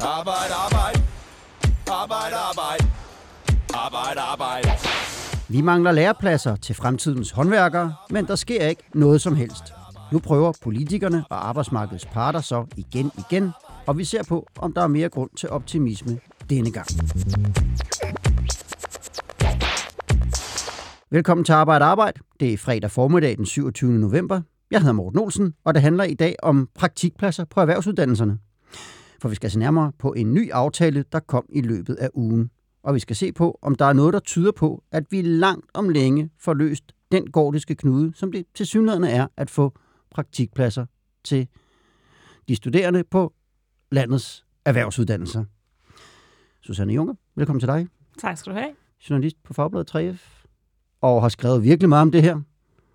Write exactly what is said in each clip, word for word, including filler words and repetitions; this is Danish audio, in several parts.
Arbejde, arbejde. Arbejde, arbejde. Arbejde, arbejde. Vi mangler lærepladser til fremtidens håndværkere, men der sker ikke noget som helst. Nu prøver politikerne og arbejdsmarkedets parter så igen igen, og vi ser på, om der er mere grund til optimisme denne gang. Velkommen til Arbejde Arbejde. Det er fredag formiddag den syvogtyvende november. Jeg hedder Morten Olsen, og det handler i dag om praktikpladser på erhvervsuddannelserne. For vi skal se nærmere på en ny aftale, der kom i løbet af ugen. Og vi skal se på, om der er noget, der tyder på, at vi langt om længe får løst den gordiske knude, som det tilsyneladende er at få praktikpladser til de studerende på landets erhvervsuddannelser. Susanne Junge, velkommen til dig. Tak skal du have. Journalist på Fagbladet tre F, og har skrevet virkelig meget om det her.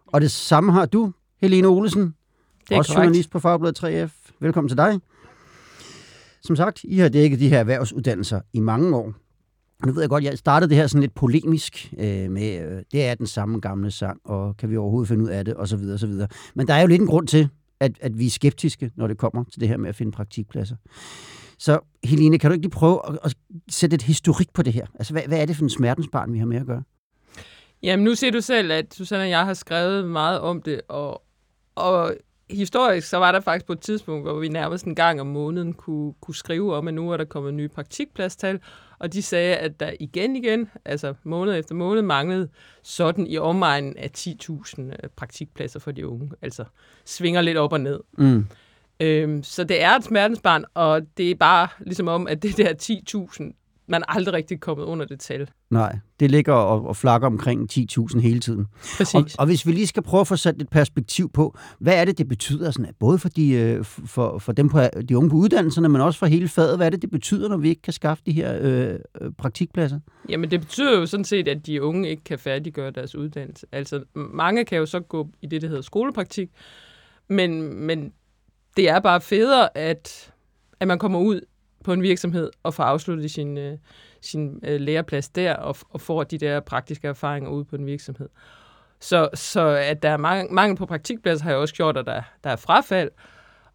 Og det samme har du, Helene Olesen, også korrekt. Journalist på Fagbladet tre F. Velkommen til dig. Som sagt, I har dækket de her erhvervsuddannelser i mange år. Nu ved jeg godt, jeg startede det her sådan lidt polemisk øh, med, øh, det er den samme gamle sang, og kan vi overhovedet finde ud af det, og så videre, og så videre. Men der er jo lidt en grund til, at, at vi er skeptiske, når det kommer til det her med at finde praktikpladser. Så Helene, kan du ikke lige prøve at, at sætte et historik på det her? Altså, hvad, hvad er det for en smertensbarn, vi har med at gøre? Jamen, nu siger du selv, at Susanne og jeg har skrevet meget om det, og, og historisk så var der faktisk på et tidspunkt, hvor vi nærmest en gang om måneden kunne, kunne skrive om, at nu er der kommet nye praktikpladstal, og de sagde, at der igen igen, altså måned efter måned, manglede sådan i omegnen af ti tusind praktikpladser for de unge. Altså svinger lidt op og ned. Mm. Øhm, så det er et smertensbarn, og det er bare ligesom om, at det der ti tusind, man er aldrig rigtig kommet under det tal. Nej, det ligger og, og flakker omkring ti tusind hele tiden. Præcis. Og, og hvis vi lige skal prøve at få sat et perspektiv på, hvad er det, det betyder, sådan, både for, de, for, for dem på, de unge på uddannelserne, men også for hele faget, hvad er det, det betyder, når vi ikke kan skaffe de her øh, praktikpladser? Jamen, det betyder jo sådan set, at de unge ikke kan færdiggøre deres uddannelse. Altså, mange kan jo så gå i det, der hedder skolepraktik, men, men det er bare federe, at, at man kommer ud på en virksomhed og får afsluttet sin, sin læreplads der, og, og får de der praktiske erfaringer ude på en virksomhed. Så, så at der er mange, mange på praktikpladser, har jo også gjort, at der, der er frafald,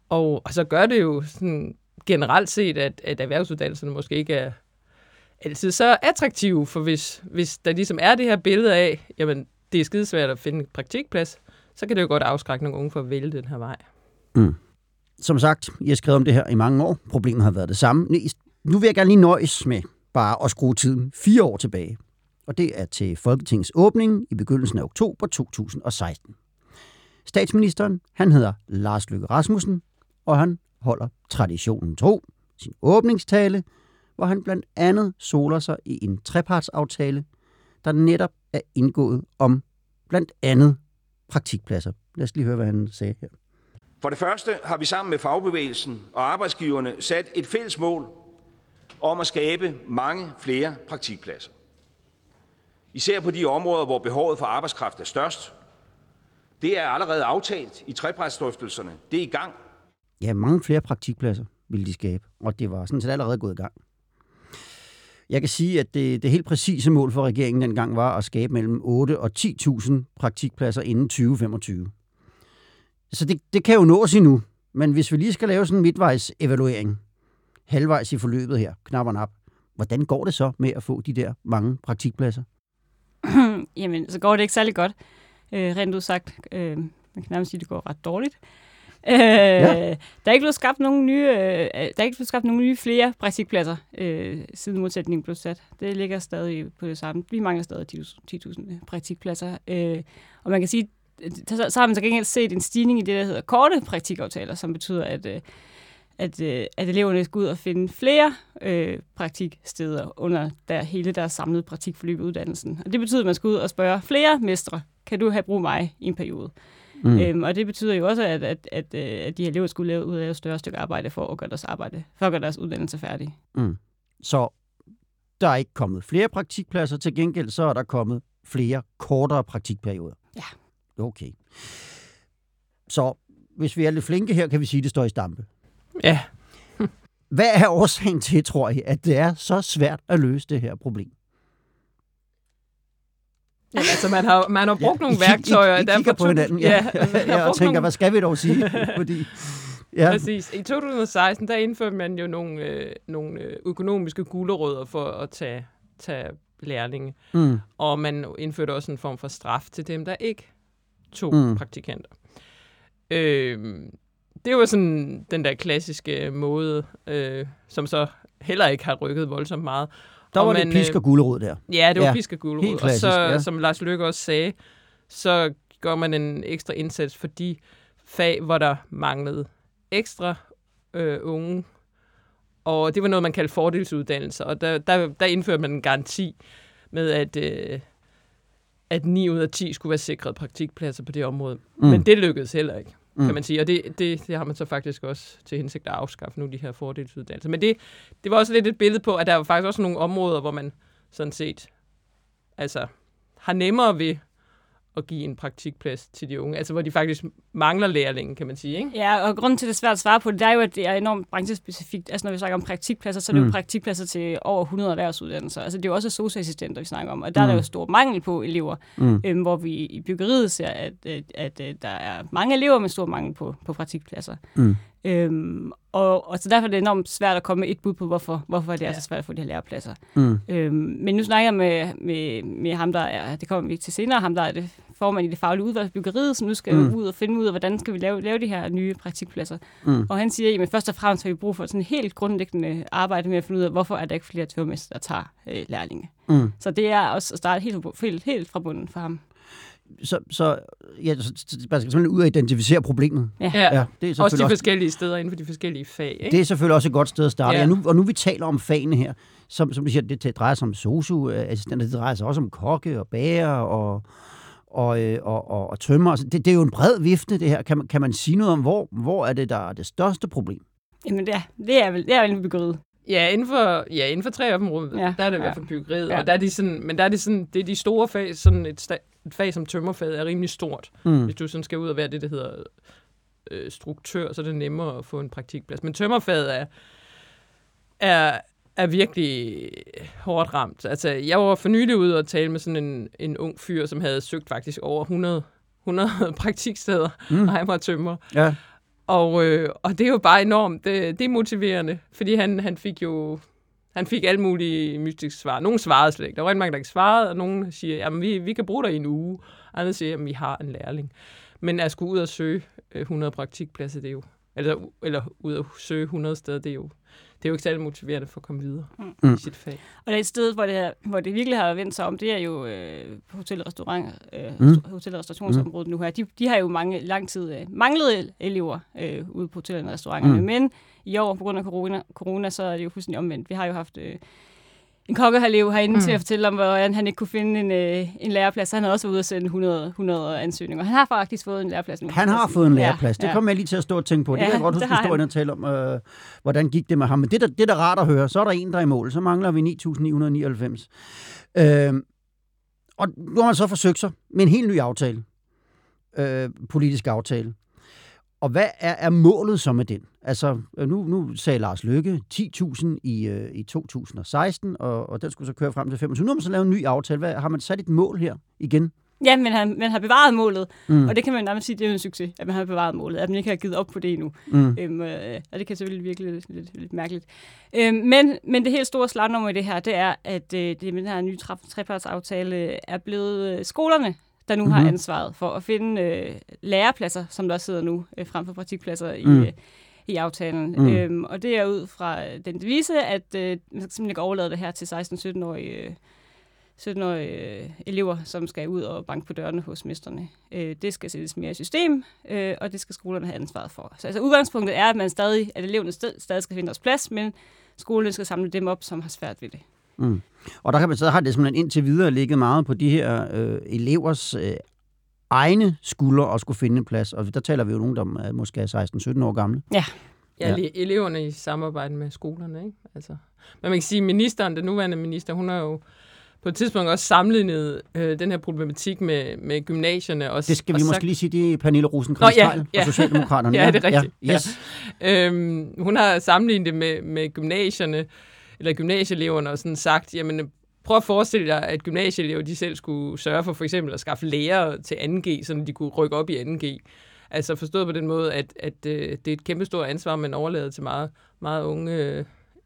og, og så gør det jo sådan generelt set, at, at erhvervsuddannelserne måske ikke er altid så attraktive, for hvis, hvis der ligesom er det her billede af, jamen det er skidesvært at finde en praktikplads, så kan det jo godt afskrække nogle unge for at vælge den her vej. Mm. Som sagt, I har skrevet om det her i mange år. Problemet har været det samme. Nu vil jeg gerne lige nøjes med bare at skrue tiden fire år tilbage. Og det er til Folketingets åbning i begyndelsen af oktober to tusind og seksten. Statsministeren, han hedder Lars Løkke Rasmussen, og han holder traditionen tro sin åbningstale, hvor han blandt andet soler sig i en trepartsaftale, der netop er indgået om blandt andet praktikpladser. Lad os lige høre, hvad han sagde her. For det første har vi sammen med fagbevægelsen og arbejdsgiverne sat et fælles mål om at skabe mange flere praktikpladser. Især på de områder, hvor behovet for arbejdskraft er størst. Det er allerede aftalt i trepartsdrøftelserne. Det er i gang. Ja, mange flere praktikpladser ville de skabe, og det var sådan set allerede gået i gang. Jeg kan sige, at det, det helt præcise mål for regeringen dengang var at skabe mellem otte og ti tusind praktikpladser inden tyve femogtyve. Så det, det kan jo nås endnu, men hvis vi lige skal lave sådan en midtvejs-evaluering, halvvejs i forløbet her, knap og nap, hvordan går det så med at få de der mange praktikpladser? Jamen, så går det ikke særlig godt. Øh, rent udsagt, øh, man kan nærmest sige, at det går ret dårligt. Øh, ja. Der er ikke blevet skabt nogen nye, øh, der er ikke blevet skabt nogen nye flere praktikpladser, øh, siden modsætningen blev sat. Det ligger stadig på det samme. Vi mangler stadig ti tusind praktikpladser. Øh, og man kan sige, så har man så gengæld set en stigning i det, der hedder korte praktikaftaler, som betyder, at, at, at eleverne skal ud og finde flere øh, praktiksteder under der, hele deres samlede praktikforløb i uddannelsen. Og det betyder, at man skal ud og spørge flere mestre, kan du have brug mig i en periode? Mm. Øhm, og det betyder jo også, at, at, at, at de her elever skulle lave ud af et større stykke arbejde for at gøre deres, arbejde, for at gøre deres uddannelse færdig. Mm. Så der er ikke kommet flere praktikpladser, til gengæld så er der kommet flere kortere praktikperioder. Ja. Okay. Så hvis vi er lidt flinke her, kan vi sige, at det står i stampe. Ja. Hvad er årsagen til, tror jeg, at det er så svært at løse det her problem? Ja, altså, man har, man har brugt ja, nogle I, værktøjer. I, I kigger på hinanden, ja. ja, ja og tænker, hvad skal vi dog sige? Fordi Ja. Præcis. I to tusind og seksten, der indførte man jo nogle, øh, nogle økonomiske gulerødder for at tage, tage lærlinge. Mm. Og man indførte også en form for straf til dem, der ikke tog mm. praktikanter. Øh, det var sådan den der klassiske måde, øh, som så heller ikke har rykket voldsomt meget. Der var og man, det pisk og gulerod der. Ja, det var ja. pisk og gulerod. Helt klassisk, og så, ja. Som Lars Løkke også sagde, så gør man en ekstra indsats for de fag, hvor der manglede ekstra øh, unge. Og det var noget, man kaldte fordelsuddannelser. Og der, der, der indførte man en garanti med, at, øh, at ni ud af ti skulle være sikret praktikpladser på det område. Mm. Men det lykkedes heller ikke, mm. kan man sige. Og det, det, det har man så faktisk også til hensigt at afskaffe nu, de her fordelsuddannelser. Men det, det var også lidt et billede på, at der var faktisk også nogle områder, hvor man sådan set altså, har nemmere ved at give en praktikplads til de unge, altså hvor de faktisk mangler lærlinge, kan man sige, ikke? Ja, og grunden til, det er svært at svare på, det er jo, at det er enormt branchespecifikt. Altså når vi snakker om praktikpladser, så er det mm. jo praktikpladser til over hundrede erhvervsuddannelser. Altså det er jo også sosu-assistenter, vi snakker om, og der mm. er der jo stor mangel på elever, mm. øhm, hvor vi i byggeriet ser, at, at, at, at der er mange elever med stor mangel på, på praktikpladser. Mm. Øhm, og, og så derfor er det enormt svært at komme med et bud på, hvorfor, hvorfor det er så svært at få de her lærepladser. Mm. Øhm, men nu snakker jeg med, med, med ham, der er, det kommer vi ikke til senere, ham der er det formand i det faglige udvalg byggeriet, som nu skal mm. ud og finde ud af, hvordan skal vi lave, lave de her nye praktikpladser. Mm. Og han siger, at først og fremmest har vi brug for sådan helt grundlæggende arbejde med at finde ud af, hvorfor er der ikke flere tømmermester, der tager øh, lærlinge. Mm. Så det er også at starte helt, helt, helt fra bunden for ham. Så, så, ja, så man skal simpelthen ud og identificere problemet. Ja. Ja, det er også de også, forskellige steder inden for de forskellige fag. Ikke? Det er selvfølgelig også et godt sted at starte. Ja. Ja, nu, og nu vi taler om fagene her, som, som du siger, det drejer sig om sosu-assistenter, det drejer sig også om kokke og bager og, og, og, og, og tømmer. Det, det er jo en bred vifte, det her. Kan man, kan man sige noget om, hvor, hvor er det, der er det største problem? Jamen det er, det er vel det er vel byggeriet. Ja, inden for, ja, inden for tre af dem rummet, ja, der er det i ja. hvert fald byggeriet, ja. og der er de sådan, men der er de sådan, det er de store fag, sådan et, sta- et fag som tømmerfaget er rimelig stort. Mm. Hvis du sådan skal ud og være det, der hedder øh, struktør, så er det nemmere at få en praktikplads. Men tømmerfaget er, er, er virkelig hårdt ramt. Altså, jeg var for nylig ude og tale med sådan en, en ung fyr, som havde søgt faktisk over hundrede praktiksteder, mm. og han var tømmer. Ja. Og, øh, og det er jo bare enormt, det, det er motiverende, fordi han, han fik jo, han fik alle mulige mystiske svar. Nogle svarede slet ikke, der var rigtig mange, der ikke svarede, og nogle siger, jamen vi, vi kan bruge dig i en uge, og andre siger, jamen vi har en lærling. Men at skulle ud og søge hundrede praktikpladser, det er jo, eller, eller ud og søge hundrede steder, det er jo, det er jo ikke særlig motiverende for at komme videre mm. i sit fag. Og der et sted, hvor det, her, hvor det virkelig har vendt sig om, det er jo øh, hotel- og restaurant, øh, mm. hotel- og restaurationsområdet mm. nu her. De, de har jo mange, lang tid øh, manglet elever øh, ude på hotellerne og restauranterne, mm. men i år på grund af corona, corona, så er det jo fuldstændig omvendt. Vi har jo haft øh, en kokkeelev herinde mm. til at fortælle om, hvordan han ikke kunne finde en, øh, en læreplads. Han har også været ude og sende hundrede, hundrede ansøgninger. Han har faktisk fået en læreplads. Nu. Han har fået en læreplads. Ja, det ja. kommer jeg lige til at stå og tænke på. Ja, det kan jeg godt huske, historien at tale om, øh, hvordan gik det med ham. Men det, der, det der er rart at høre, så er der en, der er i mål. Så mangler vi ni tusind ni hundrede nioghalvfems. Øh, og nu har man så forsøgt sig med en helt ny aftale. Øh, politisk aftale. Og hvad er, er målet så med den? Altså, nu, nu sagde Lars Løkke ti tusind i, øh, i to tusind og seksten, og, og den skulle så køre frem til femogtyve. Nu har man så lavet en ny aftale. Hvad, har man sat et mål her igen? Ja, men han, man har bevaret målet, mm. og det kan man nærmest sige, det er jo en succes, at man har bevaret målet, at man ikke har givet op på det endnu. Mm. Øhm, øh, og det kan selvfølgelig virke lidt, lidt, lidt mærkeligt. Øhm, men, men det helt store slagnummer i det her, det er, at øh, det med den her nye trepartsaftale er blevet øh, skolerne, der nu mm-hmm. har ansvaret for at finde øh, lærepladser, som der sidder nu, øh, frem for praktikpladser i, mm. øh, i aftalen. Mm. Øhm, og det er ud fra den devise, at øh, man skal simpelthen ikke overlade det her til seksten-sytten-årige øh, sytten-årige øh, elever, som skal ud og banke på dørene hos mesterne. Øh, det skal sættes mere i system, øh, og det skal skolerne have ansvaret for. Så altså, udgangspunktet er, at man stadig, at eleverne stadig skal finde deres plads, men skolen skal samle dem op, som har svært ved det. Mm. Og der kan man, så har det simpelthen indtil videre ligget meget på de her øh, elevers øh, egne skuldre og skulle finde en plads. Og der taler vi jo nogen, der er måske seksten-sytten år gamle. Ja. Ja, ja, eleverne i samarbejde med skolerne, ikke? Altså. Men man kan sige, at ministeren, den nuværende minister, hun har jo på et tidspunkt også sammenlignet øh, den her problematik med, med gymnasierne. Og, det skal vi og måske sagt... lige sige, det er Pernille Rosenkrantz-Theil, ja, ja. Og Socialdemokraterne. Ja, det er rigtigt. Ja. Yes. Ja. Øhm, hun har sammenlignet det med, med gymnasierne, eller gymnasieeleverne, og sådan sagt, jamen prøv at forestille dig, at gymnasieelever, de selv skulle sørge for for eksempel at skaffe lærere til anden G, så de kunne rykke op i anden G. Altså forstået på den måde, at, at øh, det er et kæmpestort ansvar, man overlader til meget, meget unge øh,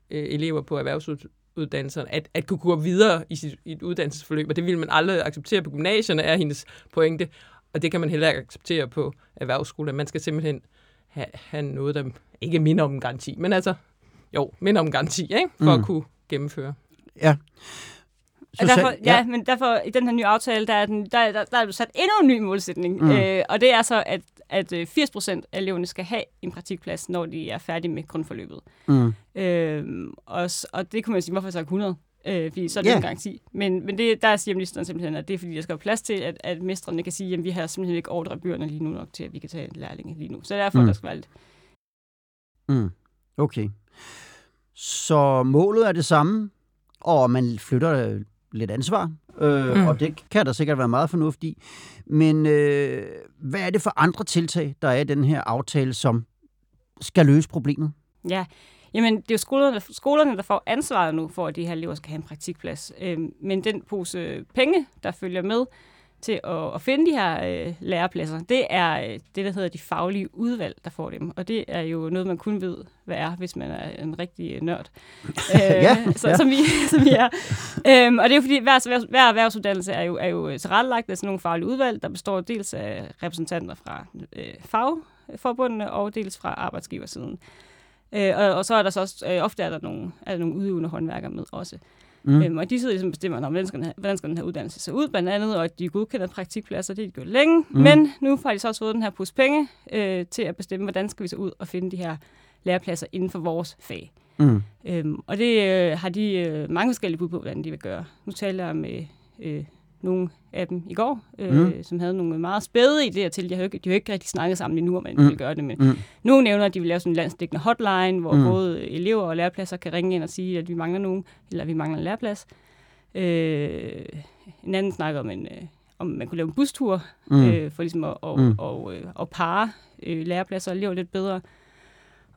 elever på erhvervsuddannelserne, at, at kunne gå videre i sit i et uddannelsesforløb, og det ville man aldrig acceptere på gymnasierne, er hendes pointe, og det kan man heller ikke acceptere på erhvervsskoler. Man skal simpelthen have, have noget, der ikke minder om en garanti, men altså, jo, minder om en garanti, ikke? For mm. at kunne gennemføre. Ja. Susanne, derfor, ja, ja, men derfor i den her nye aftale, der er, den, der, der, der er sat endnu en ny målsætning, mm. øh, og det er så, at, at firs procent af eleverne skal have en praktikplads, når de er færdige med grundforløbet. Mm. Øh, og, og det kunne man sige, hvorfor så hundrede? Øh, fordi så er det yeah. en garanti. Men, men det, der er hjemlisteren simpelthen, at det er fordi, der skal være plads til, at, at mestrene kan sige, at vi har simpelthen ikke ordret byerne lige nu nok til, at vi kan tage en lærling lige nu. Så derfor, mm. der skal være lidt. Mm. Okay. Så målet er det samme, og man flytter lidt ansvar, øh, mm. og det kan der sikkert være meget fornuft i. Men øh, hvad er det for andre tiltag, der er i den her aftale, som skal løse problemet? Ja, jamen det er jo skolerne, skolerne der får ansvaret nu for, at de her elever skal have en praktikplads. Øh, men den pose penge, der følger med til at, at finde de her øh, lærepladser, det er det, der hedder de faglige udvalg, der får dem. Og det er jo noget, man kun ved, hvad er, hvis man er en rigtig nørd. ja, øh, så, ja. Som, vi, som vi er. Øhm, og det er jo fordi, hver, hver erhvervsuddannelse er jo, er jo tilrettelagt af sådan nogle faglige udvalg, der består dels af repræsentanter fra øh, fagforbundene og dels fra arbejdsgiversiden. Øh, og, og så er der så også, øh, ofte er der nogle, er der nogle udøvende håndværkere med også. Mm. Øhm, og de sidder ligesom bestemmer, hvordan skal, den her, hvordan skal den her uddannelse se ud, blandt andet, og de godkender praktikpladser, det har de gjort længe. Mm. Men nu har de så også fået den her pose penge øh, til at bestemme, hvordan skal vi så ud og finde de her lærepladser inden for vores fag. Mm. Øhm, og det øh, har de øh, mange forskellige bud på, hvordan de vil gøre. Nu taler jeg med øh, nogle af dem i går, øh, mm. som havde nogle meget spæde idéer til. De har jo ikke, de har ikke rigtig snakket sammen endnu, om man mm. vil gøre det. Men mm. nogle nævner, at de vil lave sådan en landsdækkende hotline, hvor mm. både elever og lærepladser kan ringe ind og sige, at vi mangler nogen, eller vi mangler en læreplads. Øh, en anden snakker om, en, øh, om man kunne lave en bustur, mm. øh, for ligesom at og, mm. og, øh, og pare øh, lærepladser og elever lidt bedre.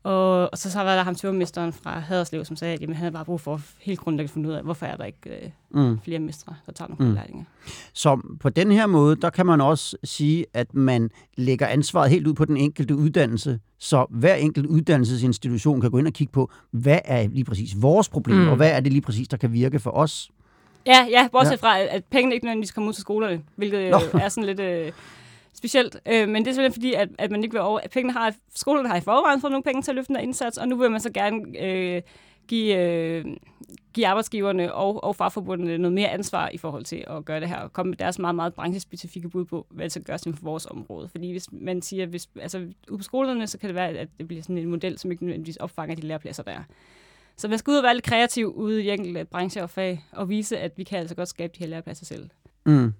Og, og så, så var der ham tøvermesteren fra Haderslev, som sagde, at jamen, han havde bare brug for helt grundlæggende at finde ud af, hvorfor er der ikke øh, mm. flere mestre, der tager nogle mm. lærlinger. Så på den her måde, der kan man også sige, at man lægger ansvaret helt ud på den enkelte uddannelse, så hver enkelt uddannelsesinstitution kan gå ind og kigge på, hvad er lige præcis vores problem, mm. og hvad er det lige præcis, der kan virke for os? Ja, ja, bortset ja. fra, at pengene ikke nødvendigvis kommer ud til skolerne, hvilket Nå. er sådan lidt... Øh, specielt, øh, men det er simpelthen fordi, at, at man ikke vil over... At pengene har, at skolerne har i forvejen fået nogle penge til at løfte den her indsats, og nu vil man så gerne øh, give, øh, give arbejdsgiverne og, og fagforbundene noget mere ansvar i forhold til at gøre det her, og komme med deres meget, meget branchespecifikke bud på, hvad det skal gøres inden for vores område. Fordi hvis man siger, hvis altså ude på skolerne, så kan det være, at det bliver sådan en model, som ikke nødvendigvis opfanger de lærepladser, der er. Så man skal ud og være lidt kreativ ude i enkelte brancher og fag, og vise, at vi kan altså godt skabe de her lærepladser selv. Mm.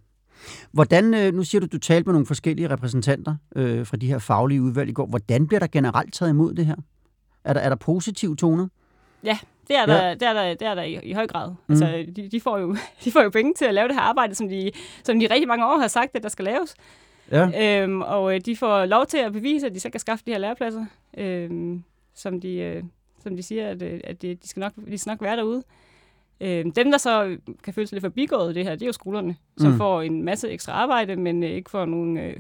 Hvordan, nu siger du, du talte med nogle forskellige repræsentanter øh, fra de her faglige udvalg i går. Hvordan bliver der generelt taget imod det her? Er der, er der positive toner? Ja, det er der, ja. det er der, det er der i, i høj grad. Mm. Altså, de, de, får jo, de får jo penge til at lave det her arbejde, som de, som de rigtig mange år har sagt, at der skal laves. Ja. Øhm, og de får lov til at bevise, at de så kan skaffe de her lærepladser, øhm, som, de, øh, som de siger, at, at de, de, skal nok, de skal nok være derude. Øhm, dem, der så kan føle sig lidt forbigået det her, det er jo skolerne, som mm. får en masse ekstra arbejde, men øh, ikke får nogen øh,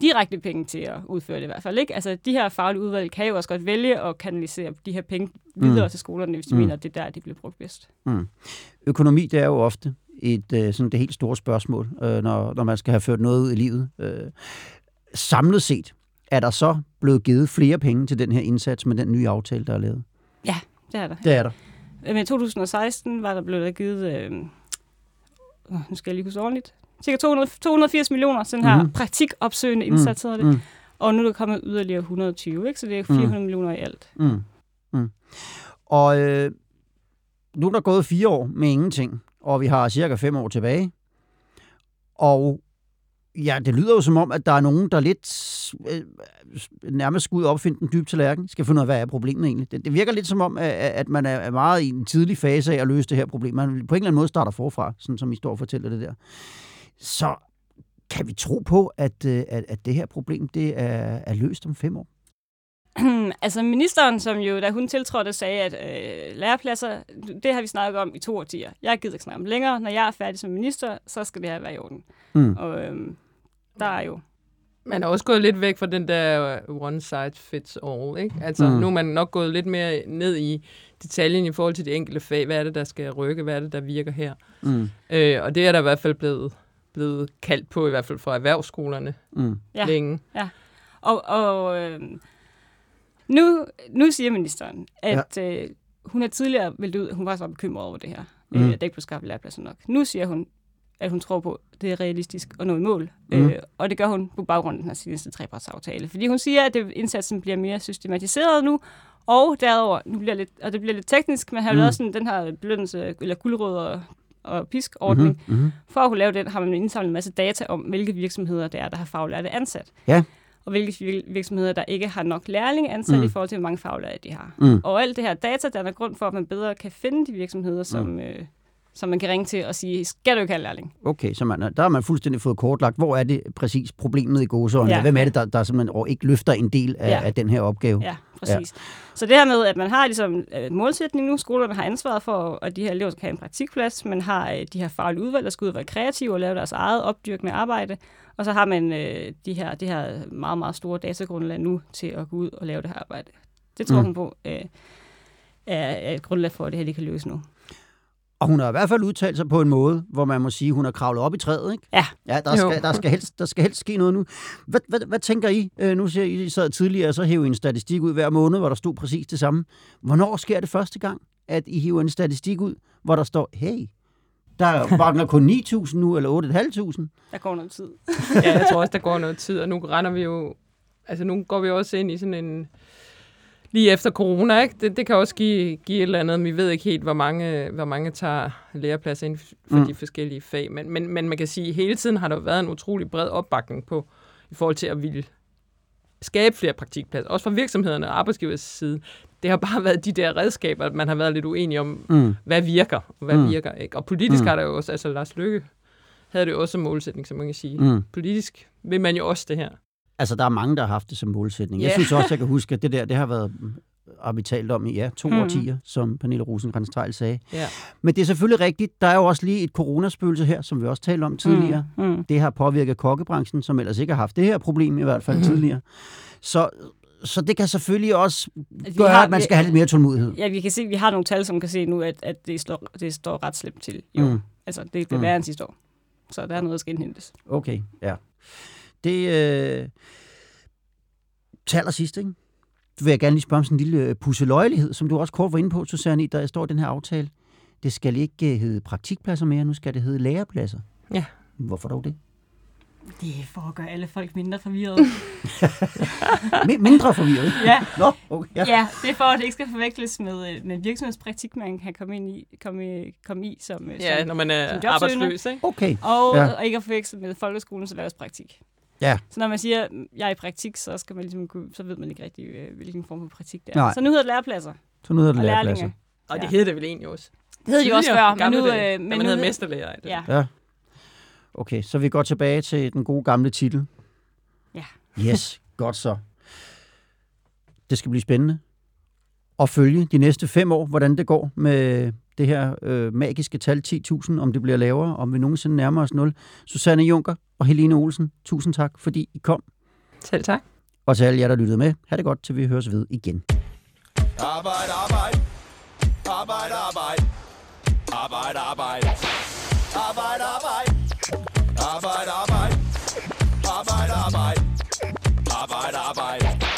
direkte penge til at udføre det i hvert fald. Ikke? Altså, de her faglige udvalg kan jo også godt vælge at kanalisere de her penge videre mm. til skolerne, hvis de mm. mener, at det er der, de bliver brugt bedst. Mm. Økonomi, det er jo ofte et, øh, sådan det helt store spørgsmål, øh, når, når man skal have ført noget ud i livet. Øh, samlet set, er der så blevet givet flere penge til den her indsats med den nye aftale, der er lavet? Ja, det er der. Det er der. Men i to tusind og seksten var der blevet givet, øh, nu skal jeg lige huske ordentligt, cirka to hundrede, to hundrede og firs millioner til den her mm. praktikopsøgende indsats, mm. det. Og nu er der kommet yderligere et hundrede og tyve, ikke? Så det er fire hundrede mm. millioner i alt. Mm. Mm. Og øh, nu er der gået fire år med ingenting, og vi har cirka fem år tilbage. Og ja, det lyder jo som om, at der er nogen, der lidt øh, nærmest skal ud og opfinde den dybe tallerken, skal finde ud af, hvad er problemet egentlig. Det, det virker lidt som om, at, at man er meget i en tidlig fase af at løse det her problem. Man på en eller anden måde starter forfra, sådan som I står og fortæller det der. Så kan vi tro på, at, at, at det her problem det er, er løst om fem år? Altså ministeren, som jo, da hun tiltrådte, sagde, at øh, lærepladser, det har vi snakket om i to årtier. Jeg gider ikke snakke om længere. Når jeg er færdig som minister, så skal det her være i orden. Mm. Og øh, der er jo... Man er også gået lidt væk fra den der one size fits all, ikke? Altså, mm. nu er man nok gået lidt mere ned i detaljen i forhold til de enkelte fag. Hvad er det, der skal rykke? Hvad er det, der virker her? Mm. Øh, og det er der i hvert fald blevet, blevet kaldt på, i hvert fald fra erhvervsskolerne mm. længe. Ja, ja. Og, og øh, nu, nu siger ministeren, at ja. øh, hun er tidligere meldt ud, hun faktisk var bekymret over det her. Mm. Øh, at det ikke blev skabt lærepladser nok. Nu siger hun, at hun tror på, at det er realistisk at nå i mål. Mm. Øh, og det gør hun på baggrund af den her seneste trepartsaftale. Fordi hun siger, at det, indsatsen bliver mere systematiseret nu, og derover nu bliver lidt, og det bliver lidt teknisk, men har lavet mm. sådan den her belønnelse, eller guldrød og, og piskordning. Mm. Mm. For at kunne lave den, har man indsamlet en masse data om, hvilke virksomheder det er, der har faglærte ansat. Ja. Og hvilke virksomheder, der ikke har nok lærlinge ansat mm. i forhold til, hvor mange faglærte de har. Mm. Og alt det her data, der er grund for, at man bedre kan finde de virksomheder, som... Mm. Øh, som man kan ringe til og sige, skal du ikke have lærling? Okay, så man, der har man fuldstændig fået kortlagt, hvor er det præcis problemet i gåseøjne? Ja. Hvem er det, der, der simpelthen ikke løfter en del af, ja. af den her opgave? Ja, præcis. Ja. Så det her med, at man har ligesom målsætning nu, skolerne har ansvaret for, at de her elever skal have en praktikplads, man har de her faglige udvalg, der skal ud og være kreative og lave deres eget opdyrkende arbejde, og så har man de her, de her meget, meget store datagrundlag nu til at gå ud og lave det her arbejde. Det tror mm. hun på øh, er et grundlag for, at det her det kan løses nu. Og hun har i hvert fald udtalt sig på en måde, hvor man må sige, hun har kravlet op i træet, ikke? Ja. Ja, der skal, der skal, helst, der skal helst ske noget nu. Hvad, hvad, hvad tænker I? Øh, nu ser I sad tidligere, så hæver I en statistik ud hver måned, hvor der stod præcis det samme. Hvornår sker det første gang, at I hiver en statistik ud, hvor der står, hey, der vagner kun ni tusind nu, eller otte tusind fem hundrede? Der går noget tid. Ja, jeg tror også, der går noget tid, og nu render vi jo... Altså, nu går vi også ind i sådan en... Lige efter corona, ikke? Det, det kan også give, give et eller andet, men vi ved ikke helt, hvor mange, hvor mange tager lærepladser ind for mm. de forskellige fag. Men, men, men man kan sige, at hele tiden har der været en utrolig bred opbakning på, i forhold til at ville skabe flere praktikpladser. Også fra virksomhederne og arbejdsgivers side. Det har bare været de der redskaber, at man har været lidt uenig om, mm. hvad virker og hvad mm. virker ikke. Og politisk mm. har der jo også, altså Lars Løkke havde det jo også som målsætning, som man kan sige. Mm. Politisk vil man jo også det her. Altså, der er mange, der har haft det som målsætning. Yeah. Jeg synes også, jeg kan huske, at det der, det har været, har vi talt om i ja, to mm. årtier, som Pernille Rosenkrantz-Theil sagde. Yeah. Men det er selvfølgelig rigtigt. Der er jo også lige et coronaspøgelse her, som vi også talte om tidligere. Mm. Mm. Det har påvirket kokkebranchen, som ellers ikke har haft det her problem, i hvert fald mm. tidligere. Så, så det kan selvfølgelig også gøre, har, at man skal vi, have lidt mere tålmodighed. Ja, vi kan se, vi har nogle tal, som kan se nu, at, at det, står, det står ret slemt til. Jo, mm. altså, det bliver mm. værre end sidste år. Så der er noget, der skal indhentes. Okay, ja. Det øh, til allersidst, ikke? Du vil jeg gerne lige spørge om sådan en lille pusseløjelighed, som du også kort var inde på, Susanne, der står i den her aftale. Det skal ikke hedde praktikpladser mere, nu skal det hedde lærepladser. Ja. Hvorfor dog det? Det er for at gøre alle folk mindre forvirrede. Mindre forvirrede? Ja. Nå, okay. Ja, det er for, at det ikke skal forveksles med, med virksomhedspraktik, man kan komme ind i, komme, komme i som, ja, som, når man er arbejdsløs, ikke? Okay. Og, ja. og ikke at forveksle med folkeskolens erhvervspraktik. Ja. Så når man siger, at jeg er i praktik, så, skal man ligesom, så ved man ikke rigtig, hvilken form for praktik det er. Nej. Så nu hedder det lærepladser. Så nu hedder det lærepladser. Og lærlinge. Og det hedder det vel egentlig også. Det hedder det jo også før. Men nu, dag, men man nu hedder mesterlærer. Ja. ja. Okay, så vi går tilbage til den gode gamle titel. Ja. Yes, godt så. Det skal blive spændende at følge de næste fem år, hvordan det går med det her øh, magiske tal ti tusind, om det bliver lavere, om vi nogensinde nærmer os nul. Susanne Junge og Helene Olesen, tusind tak, fordi I kom. Selv tak. Og til alle jer, der lyttede med, ha' det godt, til vi høres ved igen. Arbejde, arbejde. Arbejde, arbejde. Arbejde, arbejde. Arbejde, arbejde. Arbejde, arbejde. Arbejde, arbejde. Arbejde, arbejde.